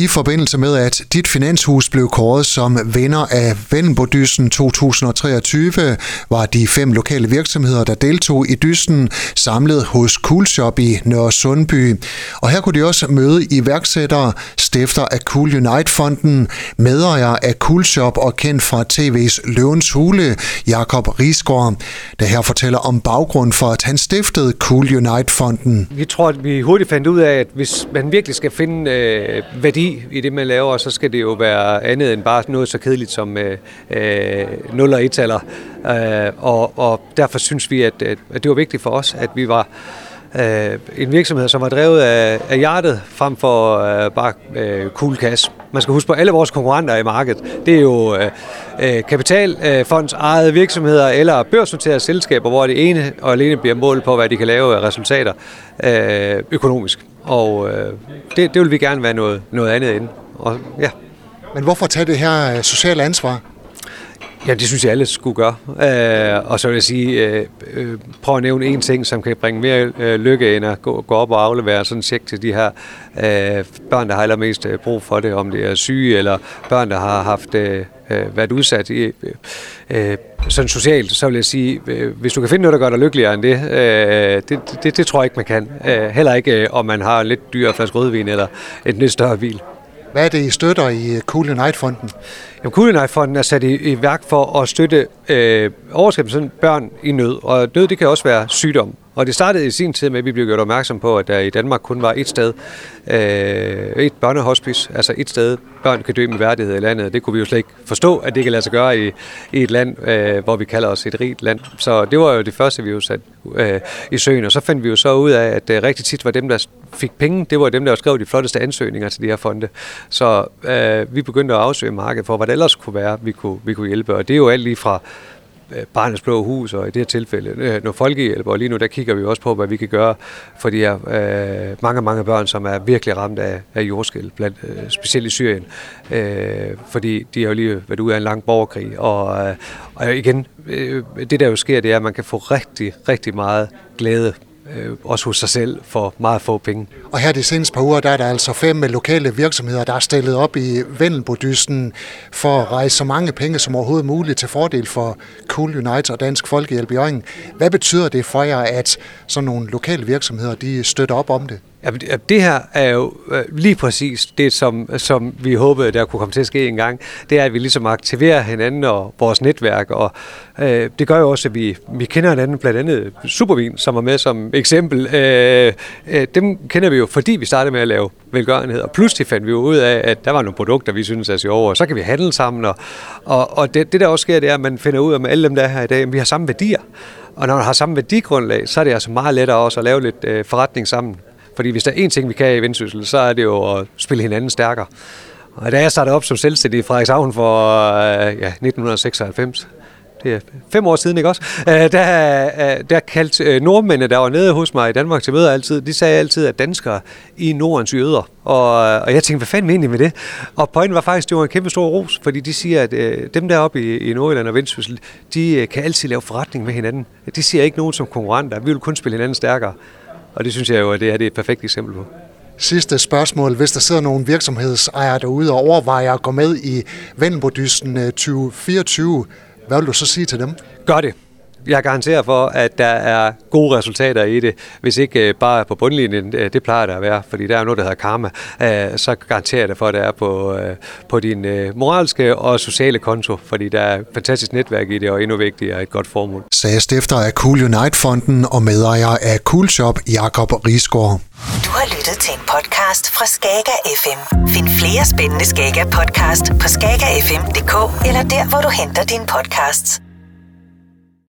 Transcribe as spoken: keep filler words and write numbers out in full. i forbindelse med, at dit finanshus blev kåret som vinder af Vendelbo Dysten to tusind og treogtyve, var de fem lokale virksomheder, der deltog i dysten, samlet hos CoolShop i Nørre Sundby. Og her kunne de også møde iværksættere, stifter af CoolUnite Fonden, medejer af CoolShop og kendt fra T V's Løvens Hule, Jacob Risgaard, der her fortæller om baggrunden for, at han stiftede CoolUnite Fonden. Vi tror, at vi hurtigt fandt ud af, at hvis man virkelig skal finde øh, værdi i det, man laver, så skal det jo være andet end bare noget så kedeligt som øh, øh, nul og et-taller. Øh, og, og derfor synes vi, at, at det var vigtigt for os, at vi var øh, en virksomhed, som var drevet af, af hjertet frem for øh, bare øh, cool cash. Man skal huske på, alle vores konkurrenter i markedet, det er jo øh, kapitalfonds ejede virksomheder eller børsnoterede selskaber, hvor det ene og alene bliver målet på, hvad de kan lave af resultater øh, økonomisk. Og øh, det, det vil vi gerne være noget, noget andet end. Og, ja. Men hvorfor tage det her sociale ansvar? Ja, det synes jeg, alle skulle gøre. Øh, og så vil jeg sige, øh, øh, prøv at nævne en ting, som kan bringe mere øh, lykke, end at gå, gå op og aflevere sådan en check til de her øh, børn, der har allermest øh, brug for det, om det er syge, eller børn, der har haft øh, været udsat i, øh, sådan socialt. Så vil jeg sige, øh, hvis du kan finde noget, der gør dig lykkeligere end det, øh, det, det, det tror jeg ikke, man kan. Øh, heller ikke, øh, om man har lidt dyrere flaske rødvin, eller et lidt større bil. Hvad er det, I støtter i CoolUnite-fonden? CoolUnite-fonden er sat i, i værk for at støtte øh, overskriften børn i nød. Og nød, det kan også være sygdom. Og det startede i sin tid med, at vi blev gjort opmærksom på, at der i Danmark kun var et sted, øh, et børnehospice, altså et sted, børn kan dø med værdighed i landet. Det kunne vi jo slet ikke forstå, at det kan lade sig gøre i, i et land, øh, hvor vi kalder os et rigt land. Så det var jo det første, vi jo satte øh, i søen. Og så fandt vi jo så ud af, at øh, rigtig tit var dem, der fik penge, det var dem, der skrev de flotteste ansøgninger til de her fonde. Så øh, vi begyndte at afsøge markedet for, hvad det ellers kunne være, vi kunne, vi kunne hjælpe. Og det er jo alt lige fra Barnets Blå Hus, og i det her tilfælde når Folkehjælp, og lige nu der kigger vi også på, hvad vi kan gøre for de her øh, mange, mange børn, som er virkelig ramt af, af jordskælv, blandt, øh, specielt i Syrien, øh, fordi de har jo lige været ude af en lang borgerkrig, og, øh, og igen, øh, det der jo sker, det er, at man kan få rigtig, rigtig meget glæde, øh, også hos sig selv, for meget få penge. Og her de seneste par uger, der er der altså fem lokale virksomheder, der er stillet op i Vendelbo Dysten for at rejse så mange penge som overhovedet muligt til fordel for CoolUnite og Dansk Folkehjælp i Øjen. Hvad betyder det for jer, at sådan nogle lokale virksomheder, de støtter op om det? Ja, det her er jo lige præcis det, som, som vi håbede, der kunne komme til at ske en gang. Det er, at vi ligesom aktiverer hinanden og vores netværk, og øh, det gør jo også, at vi, vi kender hinanden, blandt andet Supervin, som er med som eksempel. Øh, øh, dem kender vi jo, fordi vi startede med at lave velgørenhed, og pludselig fandt vi jo ud af, at der var nogle produkter, vi synes er sjove, og så kan vi handle sammen, og, og, og det, det der også sker, det er, at man finder ud af, at alle dem, der er her i dag, at vi har samme værdier, og når man har samme værdigrundlag, så er det altså meget lettere også at lave lidt øh, forretning sammen. Fordi hvis der er en ting, vi kan i Vendsyssel, så er det jo at spille hinanden stærkere. Og da jeg startede op som selvstændig i Frederikshavn for ja, nitten seksoghalvfems, det er fem år siden, ikke også? Der, der kaldte nordmændene, der var nede hos mig i Danmark til møder altid, de sagde altid, at danskere i Nordens jøder. Og, og jeg tænkte, hvad fanden mener de med det? Og pointen var faktisk, det var en kæmpe stor ros, fordi de siger, at øh, dem deroppe i, i Nordjylland og Vendsyssel, de øh, kan altid lave forretning med hinanden. De siger ikke nogen som konkurrenter, vi vil kun spille hinanden stærkere. Og det synes jeg jo, at det er et perfekt eksempel på. Sidste spørgsmål. Hvis der sidder nogle virksomhedsejere derude og overvejer at gå med i Vendelbo Dysten tyve fireogtyve, hvad vil du så sige til dem? Gør det. Jeg garanterer for, at der er gode resultater i det. Hvis ikke bare på bundlinjen, det plejer der at være, fordi der er noget, der hedder karma, så garanterer jeg dig for, at det er på, på din moralske og sociale konto, fordi der er et fantastisk netværk i det, og endnu vigtigere et godt formål. Sagde stifter af CoolUnite-fonden og medejer af CoolShop, Jacob Risgaard. Du har lyttet til en podcast fra Skaga F M. Find flere spændende Skaga podcast på skaga f m punktum d k eller der, hvor du henter dine podcasts.